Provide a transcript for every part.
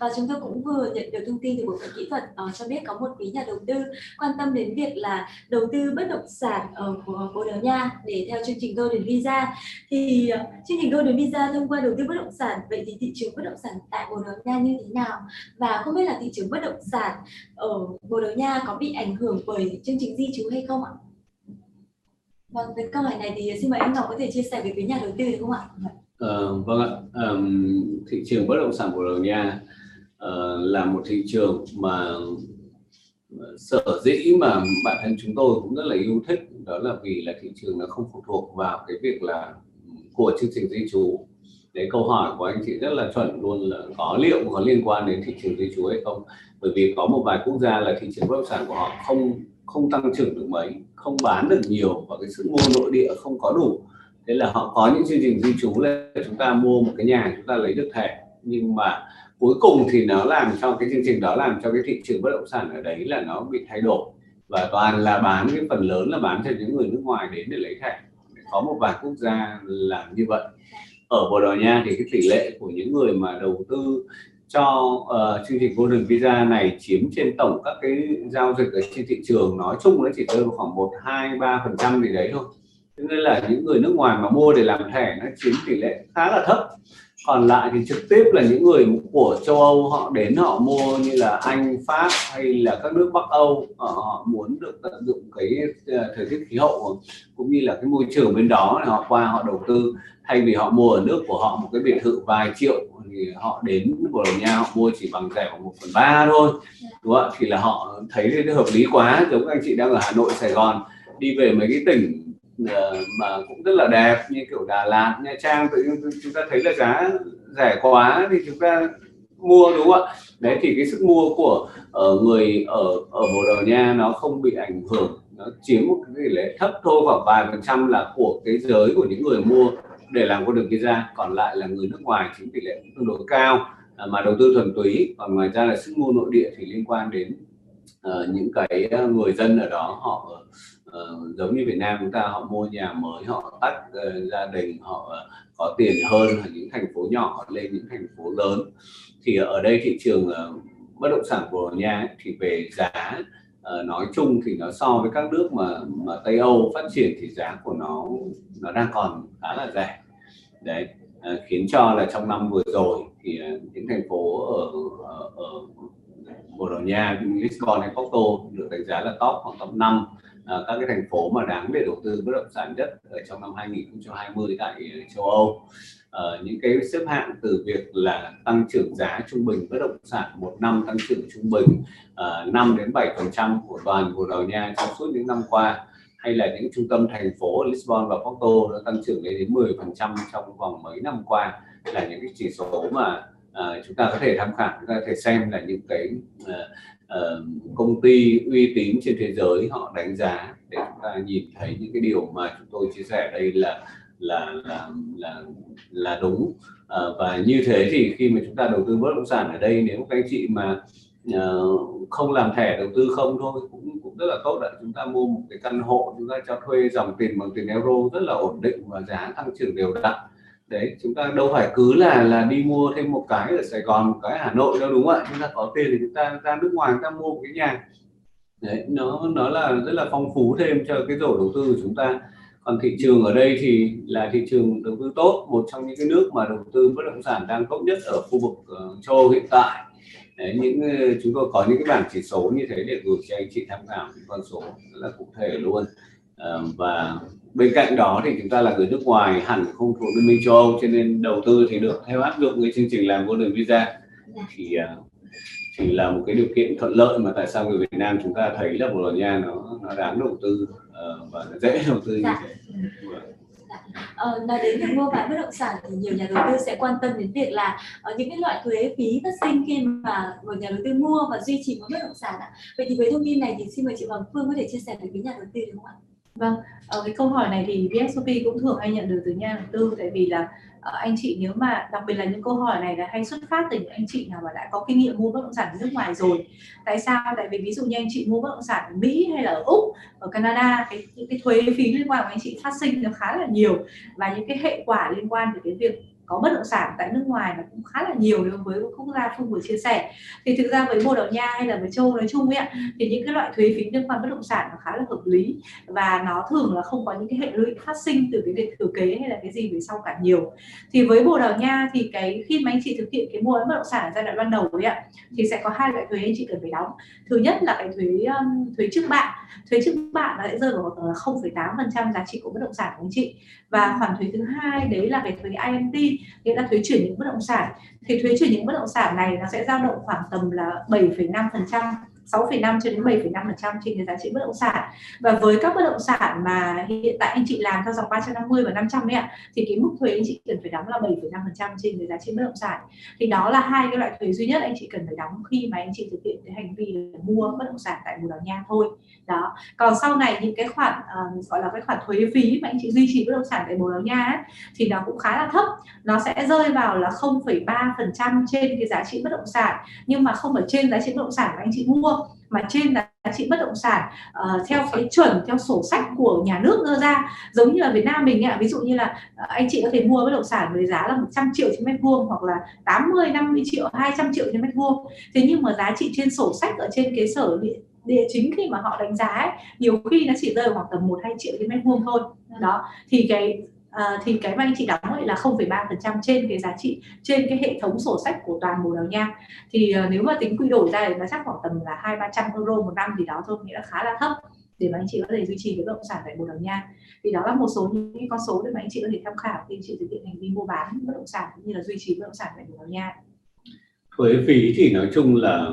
Và chúng tôi cũng vừa nhận được thông tin từ bộ phận kỹ thuật cho biết có một quý nhà đầu tư quan tâm đến việc là đầu tư bất động sản của Bồ Đào Nha để theo chương trình Golden Visa. Thì chương trình Golden Visa thông qua đầu tư bất động sản, vậy thì thị trường bất động sản tại Bồ Đào Nha như thế nào? Và không biết là thị trường bất động sản ở Bồ Đào Nha có bị ảnh hưởng bởi chương trình di trú hay không ạ? Vâng, với câu hỏi này thì xin mời anh Ngọc có thể chia sẻ với quý nhà đầu tư được không ạ? Vâng ạ, thị trường bất động sản Bồ Đào Nha là một thị trường mà sở dĩ mà bản thân chúng tôi cũng rất là yêu thích, đó là vì là thị trường nó không phụ thuộc vào cái việc là của chương trình di trú. Đấy, câu hỏi của anh chị rất là chuẩn luôn, là có liệu có liên quan đến thị trường di trú hay không, bởi vì có một vài quốc gia là thị trường bất động sản của họ không tăng trưởng được mấy, không bán được nhiều và cái sức mua nội địa không có đủ. Thế là họ có những chương trình di trú là chúng ta mua một cái nhà, chúng ta lấy được thẻ, nhưng mà cuối cùng thì nó làm cho cái chương trình đó làm cho cái thị trường bất động sản ở đấy là nó bị thay đổi, và toàn là bán, cái phần lớn là bán cho những người nước ngoài đến để lấy thẻ. Có một vài quốc gia làm như vậy. Ở Bồ Đào Nha thì cái tỷ lệ của những người mà đầu tư cho chương trình Golden Visa này chiếm trên tổng các cái giao dịch ở trên thị trường nói chung nó chỉ rơi vào khoảng 1, 2, 3% gì đấy thôi. Thế nên là những người nước ngoài mà mua để làm thẻ nó chiếm tỷ lệ khá là thấp. Còn lại thì trực tiếp là những người của châu Âu họ đến họ mua, như là Anh, Pháp hay là các nước Bắc Âu, họ muốn được tận dụng cái thời tiết khí hậu cũng như là cái môi trường bên đó, họ qua họ đầu tư. Thay vì họ mua ở nước của họ một cái biệt thự vài triệu thì họ đến Bồ Đào Nha họ mua chỉ bằng rẻ khoảng 1/3 thôi, đúng không? Thì là họ thấy nó hợp lý quá. Giống anh chị đang ở Hà Nội, Sài Gòn đi về mấy cái tỉnh mà cũng rất là đẹp như kiểu Đà Lạt, Nha Trang, tự nhiên chúng ta thấy là giá rẻ quá thì chúng ta mua, đúng không ạ? Đấy, thì cái sức mua của người ở Bồ Đào Nha nó không bị ảnh hưởng, nó chiếm một cái tỷ lệ thấp thôi, khoảng vài % là của cái giới của những người mua để làm con đường visa. Còn lại là người nước ngoài chiếm tỷ lệ tương đối cao mà đầu tư thuần túy. Còn ngoài ra là sức mua nội địa thì liên quan đến những cái người dân ở đó, họ giống như Việt Nam chúng ta, họ mua nhà mới, họ tách gia đình, họ có tiền hơn. Ở những thành phố nhỏ lên những thành phố lớn thì ở đây thị trường bất động sản Bồ Đào Nha thì về giá nói chung thì nó so với các nước mà Tây Âu phát triển thì giá của nó đang còn khá là rẻ. Đấy, khiến cho là trong năm vừa rồi thì những thành phố ở Bồ Đào Nha, Lisbon hay Porto được đánh giá là top, khoảng top 5 các cái thành phố mà đáng để đầu tư bất động sản nhất ở trong năm 2020 tại châu Âu. Những cái xếp hạng từ việc là tăng trưởng giá trung bình bất động sản một năm, tăng trưởng trung bình 5 đến 7% của toàn Bồ Đào Nha trong suốt những năm qua, hay là những trung tâm thành phố Lisbon và Porto đã tăng trưởng lên đến 10% trong vòng mấy năm qua, là những cái chỉ số mà chúng ta có thể tham khảo, chúng ta có thể xem là những cái công ty uy tín trên thế giới họ đánh giá, để chúng ta nhìn thấy những cái điều mà chúng tôi chia sẻ đây là đúng. Và như thế thì khi mà chúng ta đầu tư bất động sản ở đây, nếu các anh chị mà không làm thẻ đầu tư không thôi cũng rất là tốt. Là chúng ta mua một cái căn hộ, chúng ta cho thuê dòng tiền bằng tiền euro rất là ổn định và giá tăng trưởng đều đặn. Đấy, chúng ta đâu phải cứ là đi mua thêm một cái ở Sài Gòn, một cái Hà Nội đâu, đúng không ạ? Chúng ta có tiền thì chúng ta ra nước ngoài, chúng ta mua một cái nhà. Đấy, nó là rất là phong phú thêm cho cái rổ đầu tư của chúng ta. Còn thị trường ở đây thì là thị trường đầu tư tốt, một trong những cái nước mà đầu tư bất động sản đang tốt nhất ở khu vực châu Âu hiện tại. Đấy, chúng tôi có những cái bảng chỉ số như thế để gửi cho anh chị tham khảo những con số rất là cụ thể luôn. Và bên cạnh đó thì chúng ta là người nước ngoài hẳn không thuộc Liên minh châu Âu, cho nên đầu tư thì được theo áp dụng cái chương trình làm Golden Visa thì là một cái điều kiện thuận lợi mà tại sao người Việt Nam chúng ta thấy là Bồ Đào Nha nó đáng đầu tư và nó dễ đầu tư như thế. Nói đến việc mua bán bất động sản thì nhiều nhà đầu tư sẽ quan tâm đến việc là những cái loại thuế phí phát sinh khi mà một nhà đầu tư mua và duy trì một bất động sản ạ. Vậy thì với thông tin này thì xin mời chị Hoàng Phương có thể chia sẻ với nhà đầu tư đúng không ạ? Vâng, cái câu hỏi này thì BSOP cũng thường hay nhận được từ nhà đầu tư, tại vì là anh chị nếu mà đặc biệt là những câu hỏi này là hay xuất phát từ những anh chị nào mà đã có kinh nghiệm mua bất động sản ở nước ngoài rồi. Tại sao? Tại vì ví dụ như anh chị mua bất động sản ở Mỹ hay là ở Úc, ở Canada, những cái thuế phí liên quan của anh chị phát sinh nó khá là nhiều, và những cái hệ quả liên quan đến cái việc có bất động sản tại nước ngoài nó cũng khá là nhiều đối với các quốc gia Phương vừa chia sẻ. Thì thực ra với Bồ Đào Nha hay là với châu Âu nói chung ấy, thì những cái loại thuế phí liên quan bất động sản nó khá là hợp lý và nó thường là không có những cái hệ lụy phát sinh từ cái việc thừa kế hay là cái gì về sau cả nhiều. Thì với Bồ Đào Nha thì cái khi mà anh chị thực hiện cái mua bán bất động sản ở giai đoạn ban đầu ấy ạ, thì sẽ có hai loại thuế anh chị cần phải đóng. Thứ nhất là cái thuế trước bạ. Thuế trước bạ nó sẽ rơi vào 0,8% giá trị của bất động sản của anh chị. Và khoản thuế thứ hai đấy là cái thuế IMT, nghĩa là thuế chuyển nhượng bất động sản. Thì thuế chuyển nhượng bất động sản này nó sẽ dao động khoảng tầm là 7,5%, 6,5 cho đến 7,5% trên cái giá trị bất động sản. Và với các bất động sản mà hiện tại anh chị làm theo dòng 350 và 500 ấy ạ, thì cái mức thuế anh chị cần phải đóng là 7,5% trên cái giá trị bất động sản. Thì đó là hai cái loại thuế duy nhất anh chị cần phải đóng khi mà anh chị thực hiện cái hành vi mua bất động sản tại Bồ Đào Nha thôi. Đó. Còn sau này những cái khoản gọi là cái khoản thuế phí mà anh chị duy trì bất động sản tại Bồ Đào Nha ấy, thì nó cũng khá là thấp. Nó sẽ rơi vào là 0,3% trên cái giá trị bất động sản, nhưng mà không phải trên giá trị bất động sản mà anh chị mua, mà trên giá trị bất động sản theo cái chuẩn, theo sổ sách của nhà nước đưa ra. Giống như là Việt Nam mình ạ, ví dụ như là anh chị có thể mua bất động sản với giá là 100 triệu trên mét vuông, hoặc là 80, 50 triệu, 200 triệu trên mét vuông. Thế nhưng mà giá trị trên sổ sách ở trên cái sở địa chính khi mà họ đánh giá ấy, nhiều khi nó chỉ rơi khoảng tầm 1-2 triệu trên mét vuông thôi. Đó, thì cái mà anh chị đóng lại là 0,3% trên cái giá trị, trên cái hệ thống sổ sách của toàn Bồ Đào Nha. Thì nếu mà tính quy đổi ra thì nó chắc khoảng tầm là 200-300 euro một năm thì đó thôi, nghĩa là khá là thấp để mà anh chị có thể duy trì cái bất động sản tại Bồ Đào Nha. Thì đó là một số những con số để mà anh chị có thể tham khảo khi chị thực hiện hành vi mua bán bất động sản cũng như là duy trì bất động sản tại Bồ Đào Nha. Thuế phí thì nói chung là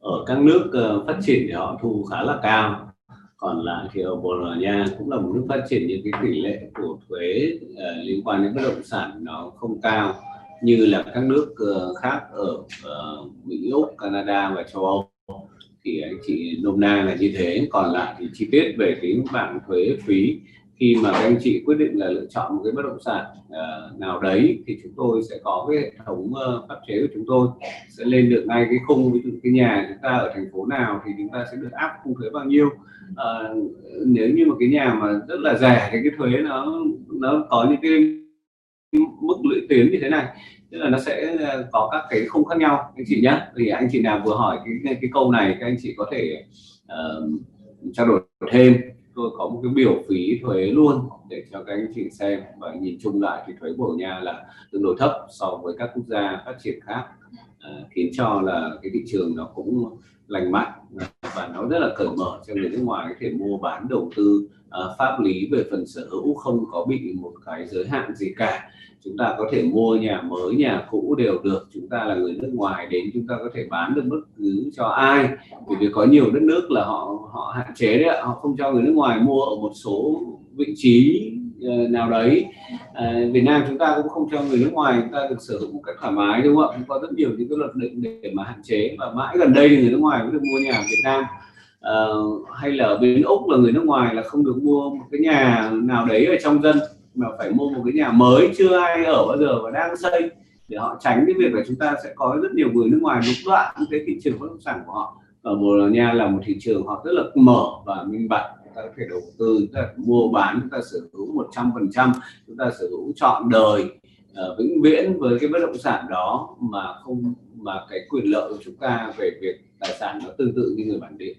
ở các nước phát triển thì họ thu khá là cao. Còn lại thì ở Bồ Đào Nha cũng là một nước phát triển nhưng cái tỷ lệ của thuế liên quan đến bất động sản nó không cao như là các nước khác ở Mỹ, Úc, Canada và châu Âu. Thì anh chị nôm na là như thế. Còn lại thì chi tiết về tính bảng thuế phí khi mà các anh chị quyết định là lựa chọn một cái bất động sản nào đấy thì chúng tôi sẽ có cái hệ thống pháp chế của chúng tôi sẽ lên được ngay cái khung, ví dụ cái nhà chúng ta ở thành phố nào thì chúng ta sẽ được áp khung thuế bao nhiêu. Nếu như một cái nhà mà rất là rẻ thì cái thuế nó có những cái mức lũy tiến như thế này, tức là nó sẽ có các cái khung khác nhau anh chị nhé. Thì anh chị nào vừa hỏi cái câu này các anh chị có thể trao đổi thêm. Tôi có một cái biểu phí thuế luôn để cho các anh chị xem, và nhìn chung lại thì thuế Bồ Đào Nha là tương đối thấp so với các quốc gia phát triển khác, khiến cho là cái thị trường nó cũng lành mạnh và nó rất là cởi mở cho người nước ngoài có thể mua bán đầu tư. Pháp lý về phần sở hữu không có bị một cái giới hạn gì cả, chúng ta có thể mua nhà mới, nhà cũ đều được. Chúng ta là người nước ngoài đến chúng ta có thể bán được bất cứ cho ai, bởi vì có nhiều đất nước là họ hạn chế đấy, họ không cho người nước ngoài mua ở một số vị trí nào đấy. Việt Nam chúng ta cũng không cho người nước ngoài chúng ta được sở hữu một cách thoải mái, đúng không ạ? Cũng có rất nhiều những cái luật định để mà hạn chế, và mãi gần đây thì người nước ngoài mới được mua nhà ở Việt Nam. Hay là ở bên Úc là người nước ngoài là không được mua một cái nhà nào đấy ở trong dân mà phải mua một cái nhà mới chưa ai ở bao giờ và đang xây, để họ tránh cái việc là chúng ta sẽ có rất nhiều người nước ngoài lũng đoạn cái thị trường bất động sản của họ. Ở Bồ Đào Nha là một thị trường họ rất là mở và minh bạch, chúng ta có thể đầu tư, chúng ta mua bán, chúng ta sở hữu 100%, chúng ta sở hữu trọn đời vĩnh viễn với cái bất động sản đó, mà không mà cái quyền lợi của chúng ta về việc tài sản nó tương tự như người bản địa.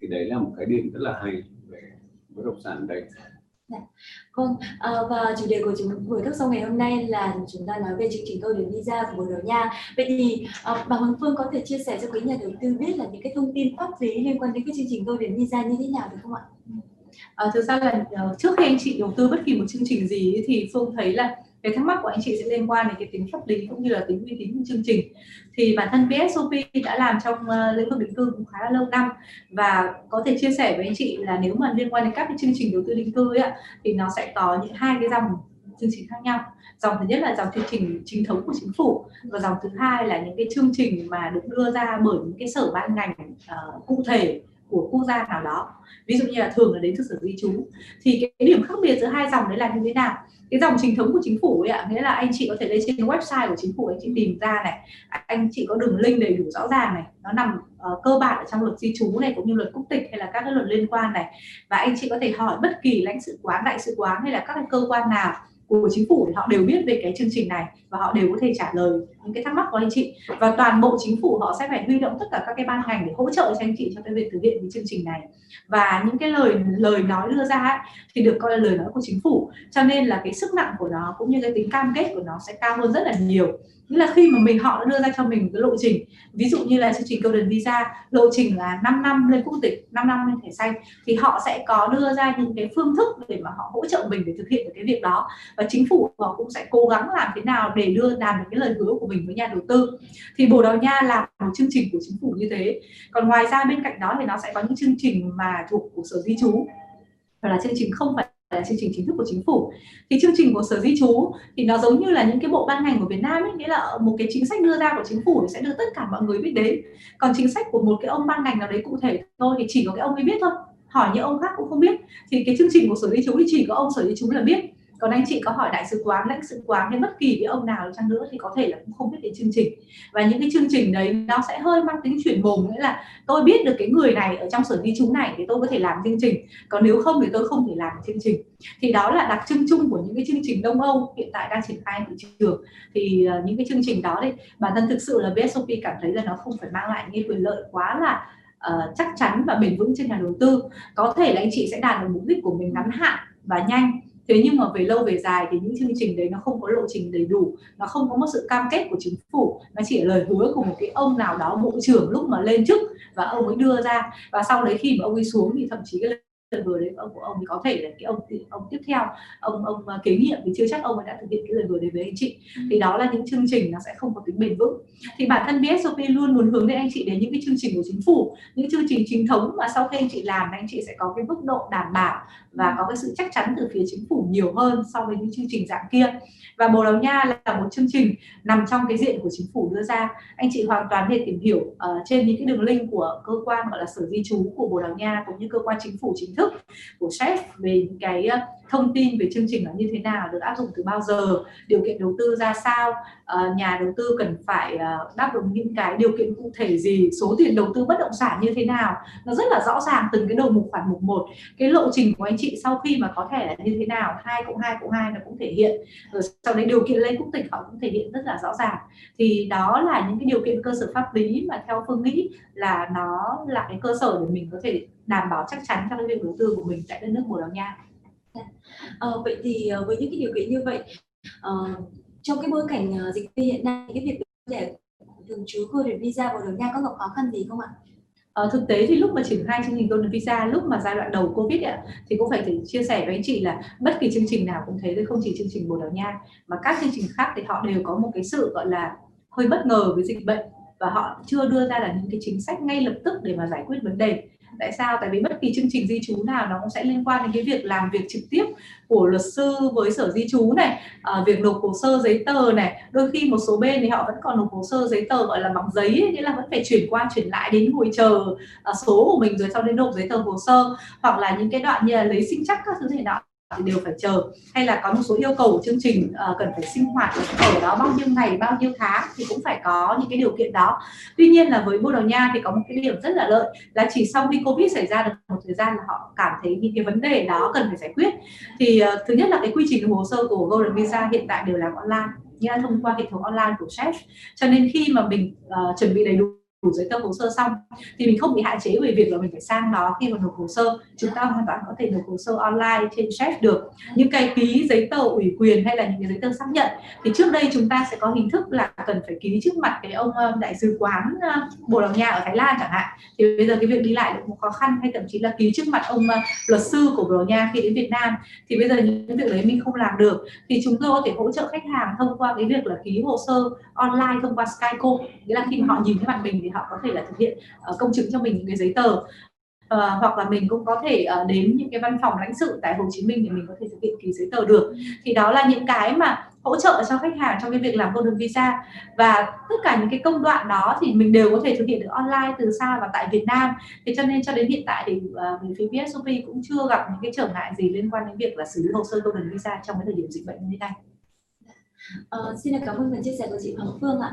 Thì đấy là một cái điểm rất là hay về bất động sản đây. Vâng, và chủ đề của buổi talk show ngày hôm nay là chúng ta nói về chương trình Golden Visa của Bồ Đào Nha. Vậy thì bà Hoàng Phương có thể chia sẻ cho quý nhà đầu tư biết là những cái thông tin pháp lý liên quan đến cái chương trình Golden Visa như thế nào được không ạ? Thực ra là trước khi anh chị đầu tư bất kỳ một chương trình gì thì Phương thấy là cái thắc mắc của anh chị sẽ liên quan đến cái tính pháp lý cũng như là tính uy tín của chương trình. Thì bản thân BSOP đã làm trong lĩnh vực định cư cũng khá là lâu năm, và có thể chia sẻ với anh chị là nếu mà liên quan đến các cái chương trình đầu tư định cư ấy, thì nó sẽ có những hai cái dòng chương trình khác nhau. Dòng thứ nhất là dòng chương trình chính thống của chính phủ, và dòng thứ hai là những cái chương trình mà được đưa ra bởi những cái sở ban ngành cụ thể của quốc gia nào đó, ví dụ như là thường là đến từ sở di trú. Thì cái điểm khác biệt giữa hai dòng đấy là như thế nào? Cái dòng chính thống của chính phủ ấy ạ, nghĩa là anh chị có thể lên trên website của chính phủ, anh chị tìm ra này, anh chị có đường link đầy đủ rõ ràng này, nó nằm cơ bản ở trong luật di trú này cũng như luật quốc tịch hay là các cái luật liên quan này, và anh chị có thể hỏi bất kỳ lãnh sự quán, đại sứ quán hay là các cái cơ quan nào của chính phủ thì họ đều biết về cái chương trình này và họ đều có thể trả lời những cái thắc mắc của anh chị, và toàn bộ chính phủ họ sẽ phải huy động tất cả các cái ban ngành để hỗ trợ cho anh chị trong cái việc thực hiện cái chương trình này. Và những cái lời nói đưa ra ấy, thì được coi là lời nói của chính phủ, cho nên là cái sức nặng của nó cũng như cái tính cam kết của nó sẽ cao hơn rất là nhiều. Nghĩa là khi mà họ đã đưa ra cho mình cái lộ trình, ví dụ như là chương trình Golden Visa, lộ trình là 5 năm lên quốc tịch, 5 năm lên thẻ xanh, thì họ sẽ có đưa ra những cái phương thức để mà họ hỗ trợ mình để thực hiện được cái việc đó. Và chính phủ họ cũng sẽ cố gắng làm thế nào để làm được cái lời hứa của mình với nhà đầu tư. Thì Bồ Đào Nha làm một chương trình của chính phủ như thế. Còn ngoài ra bên cạnh đó thì nó sẽ có những chương trình mà thuộc của Sở Di trú, hoặc là chương trình không phải là chương trình chính thức của chính phủ. Thì chương trình của Sở Di trú thì nó giống như là những cái bộ ban ngành của Việt Nam ấy, nghĩa là một cái chính sách đưa ra của chính phủ thì sẽ đưa tất cả mọi người biết đến. Còn chính sách của một cái ông ban ngành nào đấy cụ thể thôi thì chỉ có cái ông ấy biết thôi, hỏi những ông khác cũng không biết. Thì cái chương trình của Sở Di trú thì chỉ có ông Sở Di trú là biết, còn anh chị có hỏi đại sứ quán, lãnh sự quán hay bất kỳ cái ông nào chăng nữa thì có thể là cũng không biết đến chương trình. Và những cái chương trình đấy nó sẽ hơi mang tính chuyển mồm, nghĩa là tôi biết được cái người này ở trong Sở Di trú này thì tôi có thể làm chương trình, còn nếu không thì tôi không thể làm chương trình. Thì đó là đặc trưng chung của những cái chương trình Đông Âu hiện tại đang triển khai thị trường. Thì những cái chương trình đó đấy, bản thân thực sự là BSOP cảm thấy là nó không phải mang lại những quyền lợi quá là chắc chắn và bền vững cho nhà đầu tư. Có thể là anh chị sẽ đạt được mục đích của mình ngắn hạn và nhanh, thế nhưng mà về lâu về dài thì những chương trình đấy nó không có lộ trình đầy đủ, nó không có một sự cam kết của chính phủ, nó chỉ là lời hứa của một cái ông nào đó, bộ trưởng lúc mà lên chức và ông ấy đưa ra, và sau đấy khi mà ông ấy xuống thì thậm chí cái lời hứa đấy của ông ấy có thể là cái ông tiếp theo, ông kế nhiệm thì chưa chắc ông ấy đã thực hiện cái lời hứa đấy với anh chị. Thì đó là những chương trình nó sẽ không có tính bền vững. Thì bản thân BSOP luôn muốn hướng đến anh chị đến những cái chương trình của chính phủ, những chương trình chính thống mà sau khi anh chị làm anh chị sẽ có cái mức độ đảm bảo và có cái sự chắc chắn từ phía chính phủ nhiều hơn so với những chương trình dạng kia. Và Bồ Đào Nha là một chương trình nằm trong cái diện của chính phủ đưa ra. Anh chị hoàn toàn để tìm hiểu trên những cái đường link của cơ quan gọi là Sở Di trú của Bồ Đào Nha cũng như cơ quan chính phủ chính thức của SEF về những cái thông tin về chương trình là như thế nào, được áp dụng từ bao giờ, điều kiện đầu tư ra sao, nhà đầu tư cần phải đáp ứng những cái điều kiện cụ thể gì, số tiền đầu tư bất động sản như thế nào. Nó rất là rõ ràng từng cái đầu mục, khoản mục một. Cái lộ trình của anh chị sau khi mà có thể là như thế nào, 2+2+2 nó cũng thể hiện. Rồi sau đấy điều kiện lên quốc tịch họ cũng thể hiện rất là rõ ràng. Thì đó là những cái điều kiện cơ sở pháp lý mà theo Phương nghĩ là nó là cái cơ sở để mình có thể đảm bảo chắc chắn trong cái việc đầu tư của mình tại đất nước Bồ Đào Nha. Vậy thì với những cái điều kiện như vậy, trong cái bối cảnh dịch bệnh hiện nay, cái việc để thường trú Golden Visa Bồ Đào Nha có gặp khó khăn gì không ạ? Thực tế thì lúc mà triển khai chương trình Golden Visa, lúc mà giai đoạn đầu Covid ấy, thì cũng phải chia sẻ với anh chị là bất kỳ chương trình nào cũng thế thôi, không chỉ chương trình Bồ Đào Nha mà các chương trình khác thì họ đều có một cái sự gọi là hơi bất ngờ với dịch bệnh, và họ chưa đưa ra là những cái chính sách ngay lập tức để mà giải quyết vấn đề. Tại sao? Tại vì bất kỳ chương trình di trú nào nó cũng sẽ liên quan đến cái việc làm việc trực tiếp của luật sư với Sở Di trú này, việc nộp hồ sơ giấy tờ này. Đôi khi một số bên thì họ vẫn còn nộp hồ sơ giấy tờ gọi là bằng giấy ấy, nghĩa là vẫn phải chuyển qua chuyển lại đến ngồi chờ số của mình rồi sau đến nộp giấy tờ hồ sơ, hoặc là những cái đoạn như là lấy sinh chắc các thứ gì đó thì đều phải chờ, hay là có một số yêu cầu của chương trình cần phải sinh hoạt ở đó bao nhiêu ngày, bao nhiêu tháng thì cũng phải có những cái điều kiện đó. Tuy nhiên là với Bồ Đào Nha thì có một cái điểm rất là lợi là chỉ sau khi Covid xảy ra được một thời gian là họ cảm thấy những cái vấn đề đó cần phải giải quyết. Thì thứ nhất là cái quy trình hồ sơ của Golden Visa hiện tại đều làm online, nghĩa là thông qua hệ thống online của SEF, cho nên khi mà mình chuẩn bị đầy đủ giấy tờ hồ sơ xong thì mình không bị hạn chế về việc là mình phải sang đó khi mà nộp hồ sơ. Chúng ta hoàn toàn có thể nộp hồ sơ online trên SEF được. Những cái ký giấy tờ ủy quyền hay là những cái giấy tờ xác nhận thì trước đây chúng ta sẽ có hình thức là cần phải ký trước mặt cái ông đại sứ quán Bồ Đào Nha ở Thái Lan chẳng hạn, thì bây giờ cái việc đi lại cũng khó khăn, hay thậm chí là ký trước mặt ông luật sư của Bồ Đào Nha khi đến Việt Nam thì bây giờ những việc đấy mình không làm được. Thì chúng tôi có thể hỗ trợ khách hàng thông qua cái việc là ký hồ sơ online thông qua Skype call, nghĩa là khi mà họ nhìn thấy mặt mình thì họ có thể là thực hiện công chứng cho mình những cái giấy tờ. Hoặc là mình cũng có thể đến những cái văn phòng lãnh sự tại Hồ Chí Minh để mình có thể thực hiện ký giấy tờ được. Thì đó là những cái mà hỗ trợ cho khách hàng trong cái việc làm Golden Visa. Và tất cả những cái công đoạn đó thì mình đều có thể thực hiện được online từ xa và tại Việt Nam. Thế cho nên cho đến hiện tại thì về phía BSOP cũng chưa gặp những cái trở ngại gì liên quan đến việc là xử lý hồ sơ Golden Visa trong cái thời điểm dịch bệnh như thế này. Xin cảm ơn phần chia sẻ của chị Hoàng Phương ạ.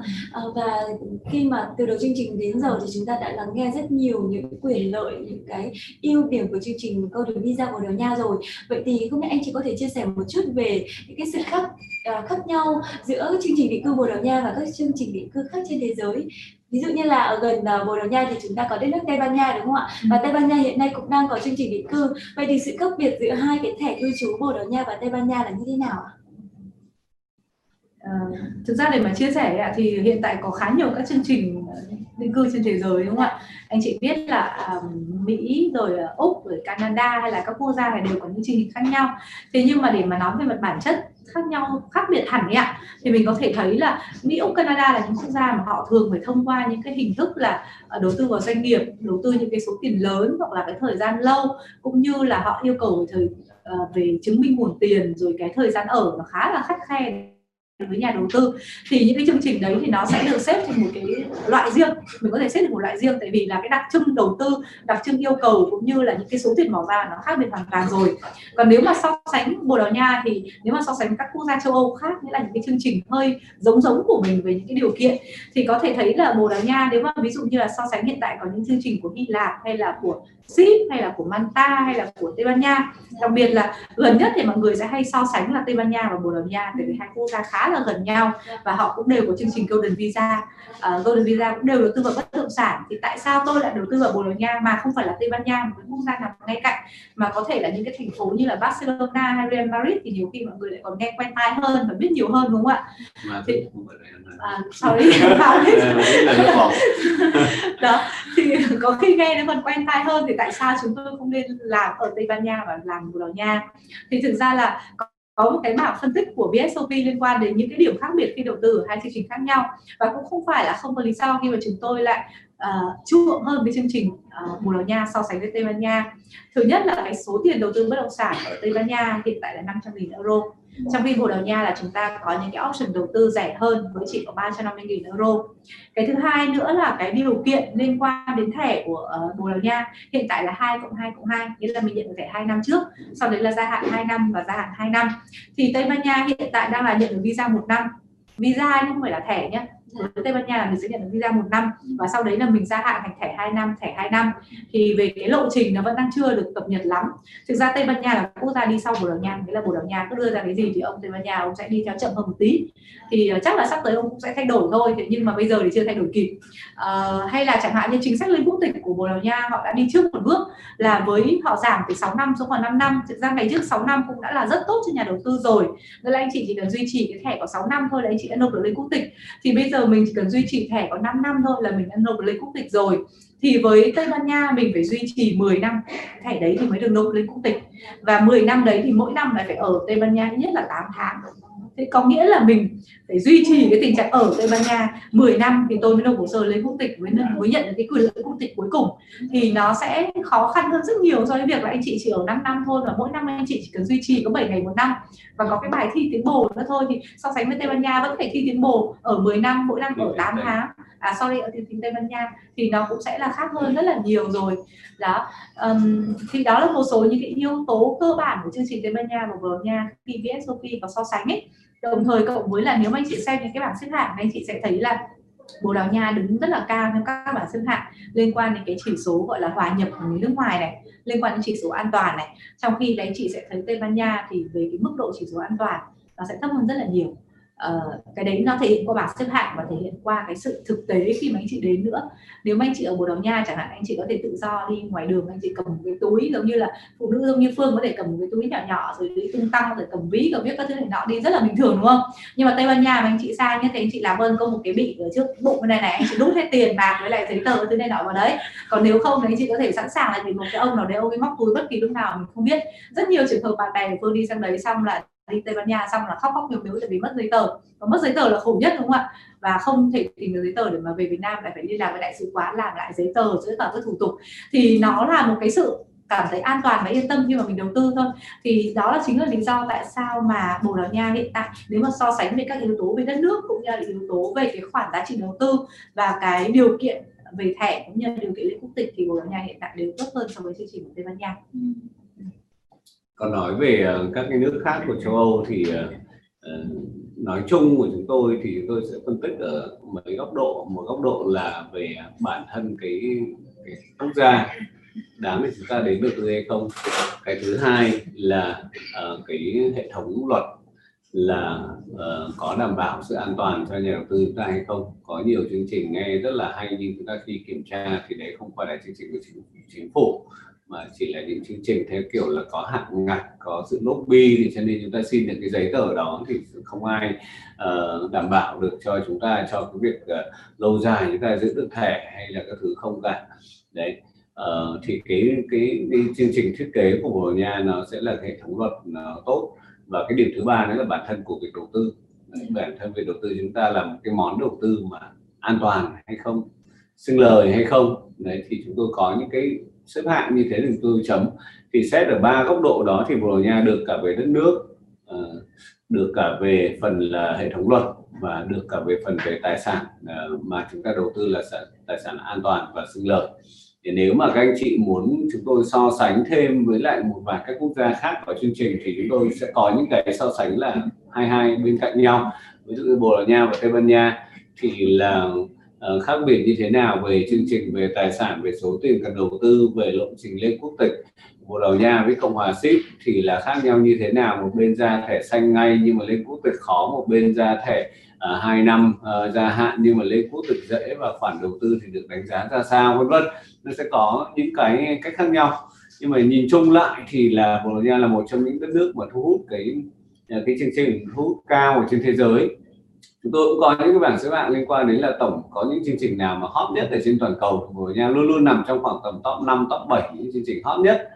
Và khi mà từ đầu chương trình đến giờ thì chúng ta đã lắng nghe rất nhiều những quyền lợi, những cái ưu điểm của chương trình Golden Visa Bồ Đào Nha rồi. Vậy thì không biết anh chị có thể chia sẻ một chút về những cái sự khác nhau giữa chương trình định cư Bồ Đào Nha và các chương trình định cư khác trên thế giới. Ví dụ như là ở gần Bồ Đào Nha thì chúng ta có đất nước Tây Ban Nha đúng không ạ? Và Tây Ban Nha hiện nay cũng đang có chương trình định cư. Vậy thì sự khác biệt giữa hai cái thẻ cư trú Bồ Đào Nha và Tây Ban Nha là như thế nào ạ? Thực ra để mà chia sẻ thì hiện tại có khá nhiều các chương trình định cư trên thế giới đúng không ạ? Anh chị biết là Mỹ rồi Úc rồi Canada hay là các quốc gia này đều có những chương trình khác nhau. Thế nhưng mà để mà nói về mặt bản chất khác nhau, khác biệt hẳn ấy ạ, thì mình có thể thấy là Mỹ, Úc, Canada là những quốc gia mà họ thường phải thông qua những cái hình thức là đầu tư vào doanh nghiệp, đầu tư những cái số tiền lớn hoặc là cái thời gian lâu, cũng như là họ yêu cầu về chứng minh nguồn tiền rồi cái thời gian ở nó khá là khắt khe với nhà đầu tư. Thì những cái chương trình đấy thì nó sẽ được xếp thành một cái loại riêng, mình có thể xếp được một loại riêng, tại vì là cái đặc trưng đầu tư, đặc trưng yêu cầu cũng như là những cái số tiền bỏ ra nó khác biệt hoàn toàn rồi. Còn nếu mà so sánh Bồ Đào Nha thì nếu mà so sánh các quốc gia châu Âu khác, nghĩa là những cái chương trình hơi giống của mình về những cái điều kiện, thì có thể thấy là Bồ Đào Nha, nếu mà ví dụ như là so sánh hiện tại có những chương trình của Hy Lạp hay là của Ship hay là của Malta hay là của Tây Ban Nha. Đặc biệt là gần nhất thì mọi người sẽ hay so sánh là Tây Ban Nha và Bồ Đào Nha, tại vì hai quốc gia khá là gần nhau và họ cũng đều có chương trình Golden Visa. Golden Visa cũng đều đầu tư vào bất động sản. Thì tại sao tôi lại đầu tư vào Bồ Đào Nha mà không phải là Tây Ban Nha, một quốc gia nằm ngay cạnh, mà có thể là những cái thành phố như là Barcelona hay Real Madrid thì nhiều khi mọi người lại còn nghe quen tai hơn và biết nhiều hơn đúng không ạ? Thì, đó, thì có khi nghe nó còn quen tai hơn, thì tại sao chúng tôi không nên làm ở Tây Ban Nha và làm Bồ Đào Nha? Thì thực ra là có một cái bảng phân tích của BSOP liên quan đến những cái điểm khác biệt khi đầu tư ở hai chương trình khác nhau, và cũng không phải là không có lý do khi mà chúng tôi lại chuộng hơn với chương trình Bồ Đào Nha so sánh với Tây Ban Nha. Thứ nhất là cái số tiền đầu tư bất động sản ở Tây Ban Nha hiện tại là 500.000 euro, trong khi Bồ Đào Nha là chúng ta có những cái option đầu tư rẻ hơn với chỉ có 350.000 euro. Cái thứ hai nữa là cái điều kiện liên quan đến thẻ của Bồ Đào Nha hiện tại là 2+2+2, nghĩa là mình nhận được thẻ 2 năm trước, sau đấy là gia hạn 2 năm và gia hạn 2 năm. Thì Tây Ban Nha hiện tại đang là nhận được visa 1 năm. Visa nhưng không phải là thẻ nhé. Với Tây Ban Nha là mình sẽ nhận được visa 1 năm và sau đấy là mình gia hạn thành thẻ 2 năm, thẻ 2 năm. Thì về cái lộ trình nó vẫn đang chưa được cập nhật lắm. Thực ra Tây Ban Nha là quốc gia đi sau Bồ Đào Nha, nghĩa là Bồ Đào Nha cứ đưa ra cái gì thì ông Tây Ban Nha ông sẽ đi theo chậm hơn một tí. Thì chắc là sắp tới ông cũng sẽ thay đổi thôi, thế nhưng mà bây giờ thì chưa thay đổi kịp. Hay là chẳng hạn như chính sách lên quốc tịch của Bồ Đào Nha họ đã đi trước một bước, là với họ giảm từ 6 năm xuống còn 5 năm. Thực ra ngày trước 6 năm cũng đã là rất tốt cho nhà đầu tư rồi. Nên là anh chị chỉ cần duy trì cái thẻ có 6 năm thôi là anh chị đã nộp được lên quốc tịch. Thì bây giờ mình chỉ cần duy trì thẻ có 5 năm thôi là mình đã nộp lên quốc tịch rồi. Thì với Tây Ban Nha mình phải duy trì 10 năm thẻ đấy thì mới được nộp lên quốc tịch, và 10 năm đấy thì mỗi năm lại phải ở Tây Ban Nha ít nhất là 8 tháng. Thế có nghĩa là mình phải duy trì cái tình trạng ở Tây Ban Nha 10 năm thì tôi mới nộp hồ sơ lên quốc tịch, mới nhận được cái quyền lợi quốc tịch cuối cùng. Thì nó sẽ khó khăn hơn rất nhiều so với việc là anh chị chỉ ở 5 năm thôi, và mỗi năm anh chị chỉ cần duy trì có 7 ngày một năm và có cái bài thi tiến bộ nữa thôi. Thì so sánh với Tây Ban Nha vẫn phải thi tiến bộ ở 10 năm, mỗi năm ở 8 tháng. Ở tiếng Tây Ban Nha thì nó cũng sẽ là khác hơn rất là nhiều rồi. Đó, thì đó là một số những cái yếu tố cơ bản của chương trình Tây Ban Nha và Bồ Đào Nha khi BSOP có so sánh ấy. Đồng thời cộng với là nếu mà anh chị xem những cái bảng xếp hạng, anh chị sẽ thấy là Bồ Đào Nha đứng rất là cao trong các bảng xếp hạng liên quan đến cái chỉ số gọi là hòa nhập của người nước ngoài này, liên quan đến chỉ số an toàn này. Trong khi đấy chị sẽ thấy Tây Ban Nha thì về cái mức độ chỉ số an toàn nó sẽ thấp hơn rất là nhiều. Cái đấy nó thể hiện qua bảng xếp hạng và thể hiện qua cái sự thực tế khi mà anh chị đến nữa. Nếu mà anh chị ở Bồ Đào Nha chẳng hạn, anh chị có thể tự do đi ngoài đường, anh chị cầm một cái túi, giống như là phụ nữ giống như Phương có thể cầm một cái túi nhỏ nhỏ rồi đi tung tăng, rồi cầm ví, cầm biết các thứ này nọ đi rất là bình thường đúng không? Nhưng mà Tây Ban Nha mà anh chị sang như thế, anh chị làm ơn có một cái bị ở trước bụng bên này này, anh chị đút hết tiền bạc với lại giấy tờ thứ này nọ vào đấy. Còn nếu không thì anh chị có thể sẵn sàng là vì một cái ông nào đấy ông ấy móc túi bất kỳ lúc nào mình không biết. Rất nhiều trường hợp bạn bè của Phương đi sang đấy xong là đi Tây Ban Nha xong là khóc khóc nhiều tại vì mất giấy tờ. Và mất giấy tờ là khổ nhất đúng không ạ? Và không thể tìm được giấy tờ để mà về Việt Nam lại phải đi làm với đại sứ quán làm lại giấy tờ các thủ tục. Thì nó là một cái sự cảm thấy an toàn và yên tâm khi mà mình đầu tư thôi. Thì đó là chính là lý do tại sao mà Bồ Đào Nha hiện tại, nếu mà so sánh về các yếu tố về đất nước cũng như là yếu tố về cái khoản giá trị đầu tư và cái điều kiện về thẻ cũng như điều kiện lên quốc tịch, thì Bồ Đào Nha hiện tại đều tốt hơn so với chương trình của Tây Ban Nha. Còn nói về các cái nước khác của châu Âu thì nói chung của chúng tôi thì tôi sẽ phân tích ở mấy góc độ. Một góc độ là về bản thân cái quốc gia đáng để chúng ta đến được hay không. Cái thứ hai là cái hệ thống luật là có đảm bảo sự an toàn cho nhà đầu tư chúng ta hay không. Có nhiều chương trình nghe rất là hay nhưng chúng ta khi kiểm tra thì đấy không phải là chương trình của chính phủ, mà chỉ là những chương trình theo kiểu là có hạn ngạch, có sự lobby, thì cho nên chúng ta xin được cái giấy tờ đó thì không ai đảm bảo được cho chúng ta cho cái việc lâu dài chúng ta giữ được thẻ hay là các thứ không cả. Đấy, thì cái chương trình thiết kế của Bồ Đào Nha nó sẽ là hệ thống luật nó tốt. Và cái điểm thứ ba nữa là bản thân của việc đầu tư. Đấy, bản thân việc đầu tư chúng ta là một cái món đầu tư mà an toàn hay không, sinh lời hay không. Đấy, thì chúng tôi có những cái xếp hạng như thế thì tôi chấm. Thì xét ở ba góc độ đó thì Bồ Đào Nha được cả về đất nước, được cả về phần là hệ thống luật, và được cả về phần về tài sản mà chúng ta đầu tư là tài sản an toàn và sinh lời. Thì nếu mà các anh chị muốn chúng tôi so sánh thêm với lại một vài các quốc gia khác ở chương trình thì chúng tôi sẽ có những cái so sánh là hai bên cạnh nhau. Ví dụ như Bồ Đào Nha và Tây Ban Nha thì là khác biệt như thế nào về chương trình, về tài sản, về số tiền cần đầu tư, về lộ trình lên quốc tịch. Bồ Đào Nha với Cộng hòa Séc thì là khác nhau như thế nào, một bên ra thẻ xanh ngay nhưng mà lên quốc tịch khó, một bên ra thẻ 2 năm gia hạn nhưng mà lên quốc tịch dễ, và khoản đầu tư thì được đánh giá ra sao, vân vân. Nó sẽ có những cái cách khác nhau, nhưng mà nhìn chung lại thì là Bồ Đào Nha là một trong những đất nước mà thu hút cái chương trình thu hút cao ở trên thế giới. Chúng tôi cũng có những cái bảng xếp hạng liên quan đến là tổng có những chương trình nào mà hot nhất ở trên toàn cầu. Bồ Đào Nha luôn luôn nằm trong khoảng tầm top 5, top 7 những chương trình hot nhất.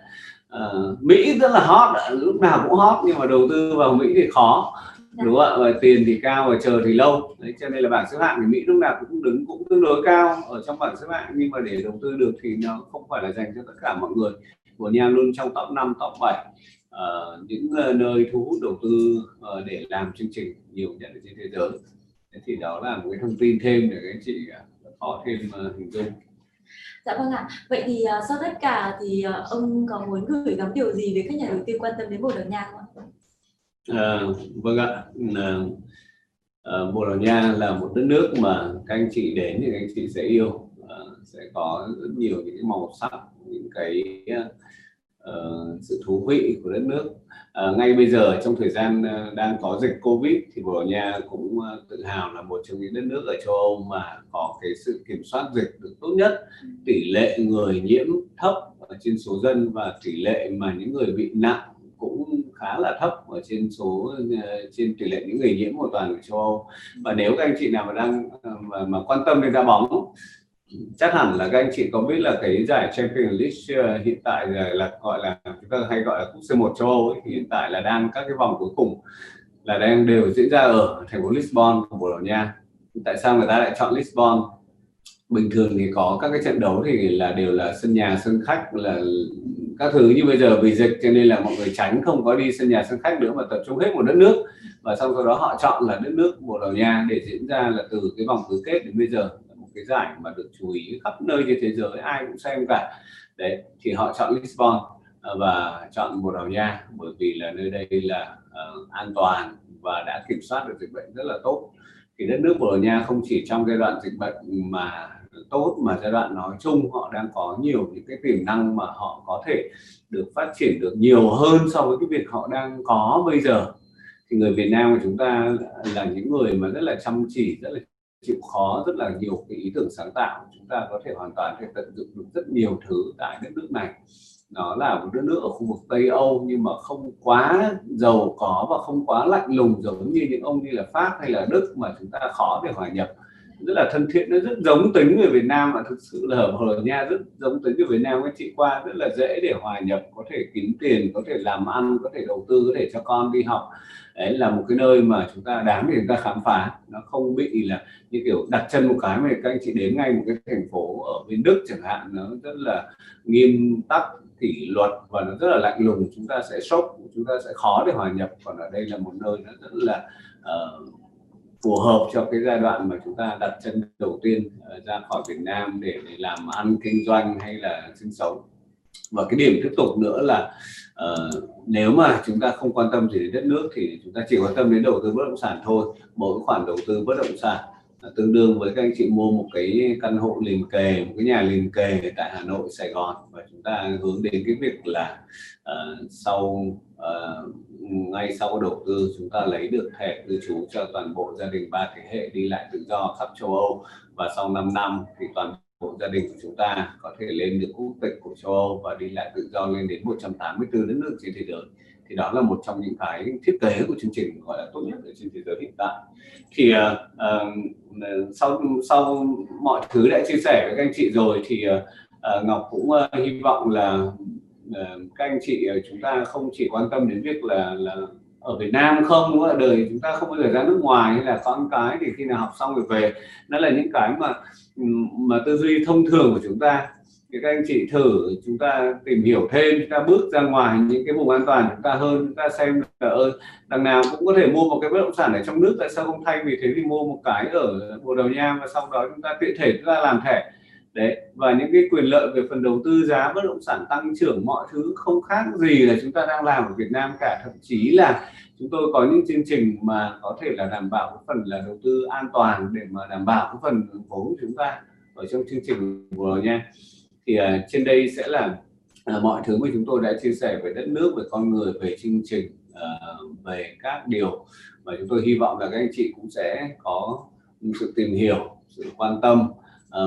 Mỹ rất là hot, lúc nào cũng hot, nhưng mà đầu tư vào Mỹ thì khó, đúng không ạ? Tiền thì cao và chờ thì lâu. Đấy, cho nên là bảng xếp hạng thì Mỹ lúc nào cũng đứng cũng tương đối cao ở trong bảng xếp hạng, nhưng mà để đầu tư được thì nó không phải là dành cho tất cả mọi người. Bồ Đào Nha luôn trong top 5, top 7 những nơi thu hút đầu tư để làm chương trình nhiều nhất ở trên thế giới. Thì đó là một cái thông tin thêm để các anh chị có thêm hình dung. Dạ vâng ạ. Vậy thì sau tất cả thì ông có muốn gửi gắm điều gì với các nhà đầu tư quan tâm đến Bồ Đào Nha không ạ? Vâng ạ. Bồ Đào Nha là một đất nước mà các anh chị đến thì các anh chị sẽ yêu. Sẽ có rất nhiều những cái màu sắc, những cái sự thú vị của đất nước. Ngay bây giờ trong thời gian đang có dịch Covid thì Bồ Đào Nha cũng tự hào là một trong những đất nước ở châu Âu mà có cái sự kiểm soát dịch được tốt nhất. Tỷ lệ người nhiễm thấp ở trên số dân, và tỷ lệ mà những người bị nặng cũng khá là thấp ở trên trên tỷ lệ những người nhiễm hoàn toàn của châu Âu. Và nếu các anh chị nào mà đang mà quan tâm đến đá bóng, chắc hẳn là các anh chị có biết là cái giải Champions League hiện tại là gọi là chúng ta hay gọi là cúp C1 châu Âu ấy, thì hiện tại là đang các cái vòng cuối cùng là đang đều diễn ra ở thành phố Lisbon của Bồ Đào Nha. Tại sao người ta lại chọn Lisbon? Bình thường thì có các cái trận đấu thì là đều là sân nhà sân khách là các thứ, như bây giờ vì dịch cho nên là mọi người tránh không có đi sân nhà sân khách nữa mà tập trung hết một đất nước, và sau đó họ chọn là đất nước Bồ Đào Nha để diễn ra là từ cái vòng tứ kết đến bây giờ. Cái giải mà được chú ý khắp nơi trên thế giới, ai cũng xem cả. Đấy, thì họ chọn Lisbon và chọn Bồ Đào Nha bởi vì là nơi đây là an toàn và đã kiểm soát được dịch bệnh rất là tốt. Thì đất nước Bồ Đào Nha không chỉ trong giai đoạn dịch bệnh mà tốt, mà giai đoạn nói chung họ đang có nhiều những cái tiềm năng mà họ có thể được phát triển được nhiều hơn so với cái việc họ đang có bây giờ. Thì người Việt Nam của chúng ta là những người mà rất là chăm chỉ, rất là chịu khó, rất là nhiều cái ý tưởng sáng tạo. Chúng ta có thể hoàn toàn tận dụng được rất nhiều thứ tại đất nước này. Nó là một đất nước ở khu vực Tây Âu nhưng mà không quá giàu có và không quá lạnh lùng giống như những ông như là Pháp hay là Đức mà chúng ta khó để hòa nhập. Rất là thân thiện, nó rất giống tính người Việt Nam, và thực sự là ở Bồ Đào Nha rất giống tính người Việt Nam. Các chị qua rất là dễ để hòa nhập, có thể kiếm tiền, có thể làm ăn, có thể đầu tư, có thể cho con đi học. Đấy là một cái nơi mà chúng ta đáng để chúng ta khám phá. Nó không bị là như kiểu đặt chân một cái mà các anh chị đến ngay một cái thành phố ở bên Đức chẳng hạn, nó rất là nghiêm tắc kỷ luật và nó rất là lạnh lùng, chúng ta sẽ sốc, chúng ta sẽ khó để hòa nhập. Còn ở đây là một nơi nó rất là phù hợp cho cái giai đoạn mà chúng ta đặt chân đầu tiên ra khỏi Việt Nam để làm ăn kinh doanh hay là sinh sống. Và cái điểm tiếp tục nữa là nếu mà chúng ta không quan tâm gì đến đất nước thì chúng ta chỉ quan tâm đến đầu tư bất động sản thôi. Mỗi khoản đầu tư bất động sản tương đương với các anh chị mua một cái căn hộ liền kề, một cái nhà liền kề tại Hà Nội, Sài Gòn, và chúng ta hướng đến cái việc là ngay sau đầu tư chúng ta lấy được thẻ cư trú cho toàn bộ gia đình 3 thế hệ đi lại tự do khắp châu Âu, và sau 5 năm thì toàn bộ gia đình của chúng ta có thể lên được quốc tịch của châu Âu và đi lại tự do lên đến 184 đất nước trên thế giới. Thì đó là một trong những cái thiết kế của chương trình gọi là tốt nhất ở trên thế giới hiện tại. Thì sau mọi thứ đã chia sẻ với các anh chị rồi thì Ngọc cũng hy vọng là các anh chị chúng ta không chỉ quan tâm đến việc là ở Việt Nam không, đúng không? Đời chúng ta không bao giờ ra nước ngoài, hay là có những cái thì khi nào học xong rồi về, nó là những cái mà tư duy thông thường của chúng ta. Thì các anh chị thử chúng ta tìm hiểu thêm, chúng ta bước ra ngoài những cái vùng an toàn chúng ta hơn, chúng ta xem là đằng nào cũng có thể mua một cái bất động sản ở trong nước, tại sao không thay vì thế thì mua một cái ở Bồ Đào Nha và sau đó chúng ta tiện thể chúng ta làm thẻ. Đấy, và những cái quyền lợi về phần đầu tư, giá bất động sản tăng trưởng, mọi thứ không khác gì là chúng ta đang làm ở Việt Nam cả. Thậm chí là chúng tôi có những chương trình mà có thể là đảm bảo cái phần là đầu tư an toàn để mà đảm bảo cái phần vốn của chúng ta ở trong chương trình Bồ Đào Nha. Thì trên đây sẽ là mọi thứ mà chúng tôi đã chia sẻ về đất nước, về con người, về chương trình, về các điều mà chúng tôi hy vọng là các anh chị cũng sẽ có sự tìm hiểu, sự quan tâm.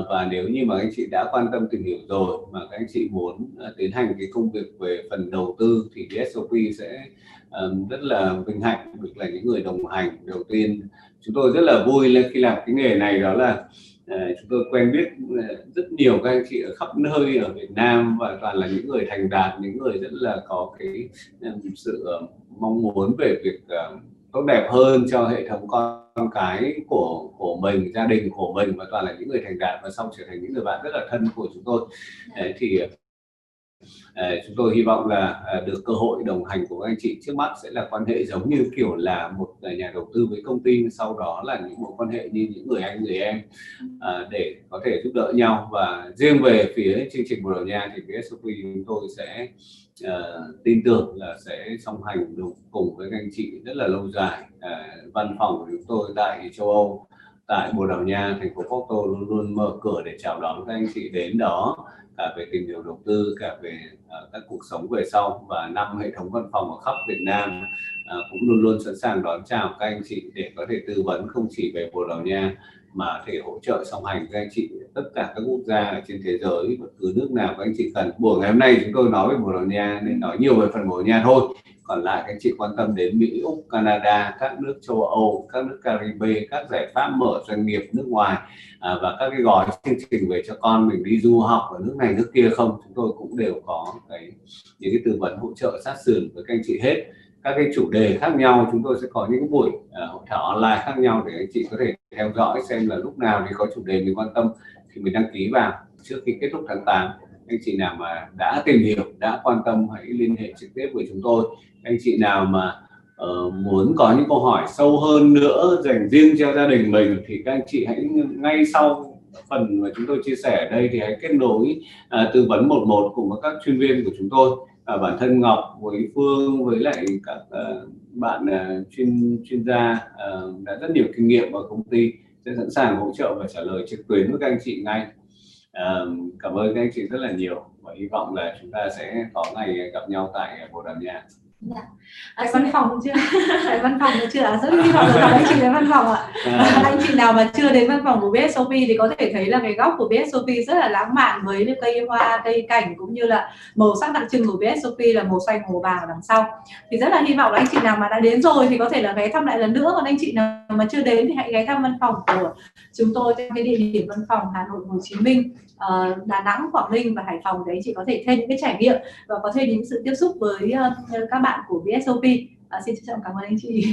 Và nếu như mà anh chị đã quan tâm tìm hiểu rồi mà các anh chị muốn tiến hành cái công việc về phần đầu tư thì BSOP sẽ rất là vinh hạnh được là những người đồng hành đầu tiên. Chúng tôi rất là vui là khi làm cái nghề này, đó là chúng tôi quen biết rất nhiều các anh chị ở khắp nơi ở Việt Nam, và toàn là những người thành đạt, những người rất là có cái sự mong muốn về việc tốt đẹp hơn cho hệ thống con cái của mình, gia đình của mình, và toàn là những người thành đạt và xong trở thành những người bạn rất là thân của chúng tôi. Thì chúng tôi hy vọng là được cơ hội đồng hành của các anh chị. Trước mắt sẽ là quan hệ giống như kiểu là một nhà đầu tư với công ty, sau đó là những mối quan hệ như những người anh người em để có thể giúp đỡ nhau. Và riêng về phía chương trình Bồ Đào Nha thì BSOP chúng tôi sẽ tin tưởng là sẽ song hành được cùng với các anh chị rất là lâu dài. Văn phòng của chúng tôi tại châu Âu, tại Bồ Đào Nha, thành phố Porto luôn luôn mở cửa để chào đón các anh chị đến đó, cả về tìm hiểu đầu tư, cả về các cuộc sống về sau. Và 5 hệ thống văn phòng ở khắp Việt Nam cũng luôn luôn sẵn sàng đón chào các anh chị để có thể tư vấn không chỉ về Bồ Đào Nha mà thể hỗ trợ song hành các anh chị tất cả các quốc gia trên thế giới, bất cứ nước nào các anh chị cần. Buổi ngày hôm nay chúng tôi nói về Bồ Đào Nha nên nói nhiều về phần Bồ Đào Nha thôi, còn lại các anh chị quan tâm đến Mỹ, Úc, Canada, các nước châu Âu, các nước Caribe, các giải pháp mở doanh nghiệp nước ngoài và các cái gói chương trình về cho con mình đi du học ở nước này nước kia không, chúng tôi cũng đều có những cái tư vấn hỗ trợ sát sườn với các anh chị hết. Các cái chủ đề khác nhau chúng tôi sẽ có những buổi hội thảo online khác nhau để anh chị có thể theo dõi xem là lúc nào thì có chủ đề mình quan tâm thì mình đăng ký vào. Trước khi kết thúc tháng 8, anh chị nào mà đã tìm hiểu, đã quan tâm hãy liên hệ trực tiếp với chúng tôi. Anh chị nào mà muốn có những câu hỏi sâu hơn nữa dành riêng cho gia đình mình thì các anh chị hãy ngay sau phần mà chúng tôi chia sẻ ở đây thì hãy kết nối tư vấn 1-1 cùng với các chuyên viên của chúng tôi. Bản thân Ngọc với Phương với lại các bạn chuyên gia đã rất nhiều kinh nghiệm ở công ty sẽ sẵn sàng hỗ trợ và trả lời trực tuyến với các anh chị ngay. Cảm ơn các anh chị rất là nhiều và hy vọng là chúng ta sẽ có ngày gặp nhau tại Bồ Đào Nha. Dạ. Văn phòng chưa? Văn phòng chưa ạ? Rất hy vọng được gặp anh chị đến văn phòng ạ. Anh chị nào mà chưa đến văn phòng của BSOP thì có thể thấy là cái góc của BSOP rất là lãng mạn với cây hoa, cây cảnh cũng như là màu sắc đặc trưng của BSOP là màu xanh hồ bào đằng sau. Thì rất là hy vọng là anh chị nào mà đã đến rồi thì có thể là ghé thăm lại lần nữa, còn anh chị nào mà chưa đến thì hãy ghé thăm văn phòng của chúng tôi trong cái địa điểm văn phòng Hà Nội, Hồ Chí Minh, Đà Nẵng, Quảng Ninh và Hải Phòng để anh chị có thể thêm những cái trải nghiệm và có thêm những sự tiếp xúc với các bạn của BSOP. Xin trân trọng cảm ơn anh chị.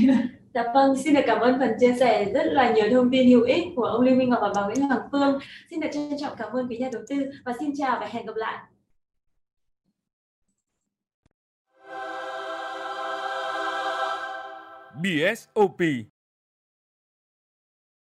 Dạ vâng, xin được cảm ơn phần chia sẻ rất là nhiều thông tin hữu ích của ông Lê Minh Ngọc và bà Nguyễn Hoàng Phương. Xin được trân trọng cảm ơn quý nhà đầu tư và xin chào và hẹn gặp lại. BSOP